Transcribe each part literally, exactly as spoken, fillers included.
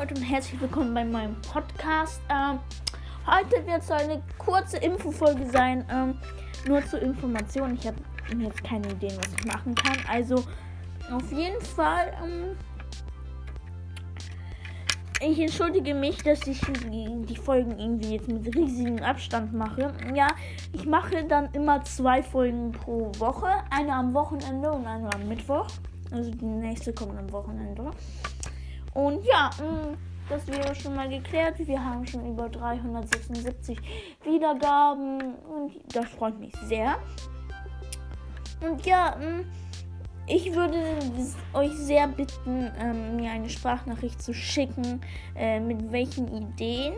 Leute und herzlich willkommen bei meinem Podcast. Ähm, heute wird es eine kurze Infofolge sein, ähm, nur zur Information. Ich habe jetzt keine Ideen, was ich machen kann. Also auf jeden Fall, ähm, ich entschuldige mich, dass ich die Folgen irgendwie jetzt mit riesigem Abstand mache. Ja, ich mache dann immer zwei Folgen pro Woche, eine am Wochenende und eine am Mittwoch. Also die nächste kommt am Wochenende. Und ja, das wäre schon mal geklärt. Wir haben schon über dreihundertsechsundsiebzig Wiedergaben und das freut mich sehr. Und ja, ich würde euch sehr bitten, mir eine Sprachnachricht zu schicken, mit welchen Ideen.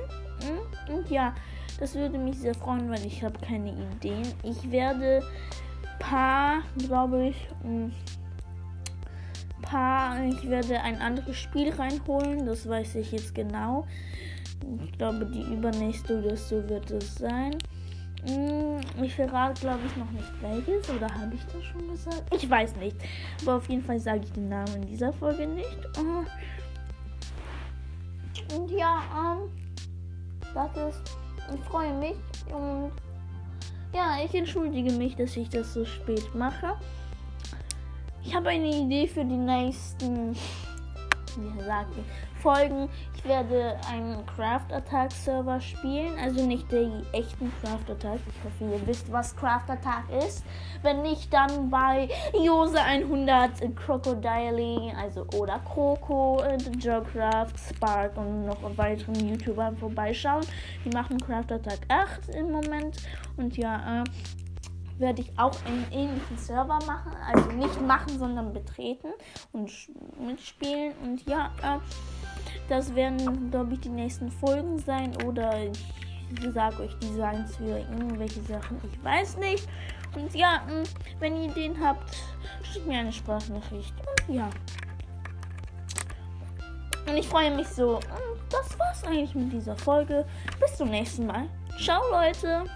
Und ja, das würde mich sehr freuen, weil ich habe keine Ideen. Ich werde paar, glaube ich... Ich werde ein anderes Spiel reinholen, das weiß ich jetzt genau. Ich glaube, die übernächste oder so wird es sein. Ich verrate, glaube ich, noch nicht welches, oder habe ich das schon gesagt? Ich weiß nicht, aber auf jeden Fall sage ich den Namen in dieser Folge nicht. Und ja, ähm, das ist, ich freue mich und ja, ich entschuldige mich, dass ich das so spät mache. Ich habe eine Idee für die nächsten wie sagt, Folgen. Ich werde einen Craft Attack Server spielen, also nicht den echten Craft Attack. Ich hoffe, ihr wisst, was Craft Attack ist. Wenn nicht, dann bei Jose hundert, Crocodile, also oder Croco, JoeCraft, Spark und noch weiteren YouTubern vorbeischauen. Die machen Craft Attack acht im Moment und ja, äh, werde ich auch einen ähnlichen Server machen, also nicht machen, sondern betreten und mitspielen. Und ja, äh, das werden, glaube ich, die nächsten Folgen sein oder ich sage euch Designs für irgendwelche Sachen, ich weiß nicht. Und ja, äh, wenn ihr Ideen habt, schickt mir eine Sprachnachricht. Und ja, und ich freue mich so. Und das war's eigentlich mit dieser Folge. Bis zum nächsten Mal. Ciao, Leute!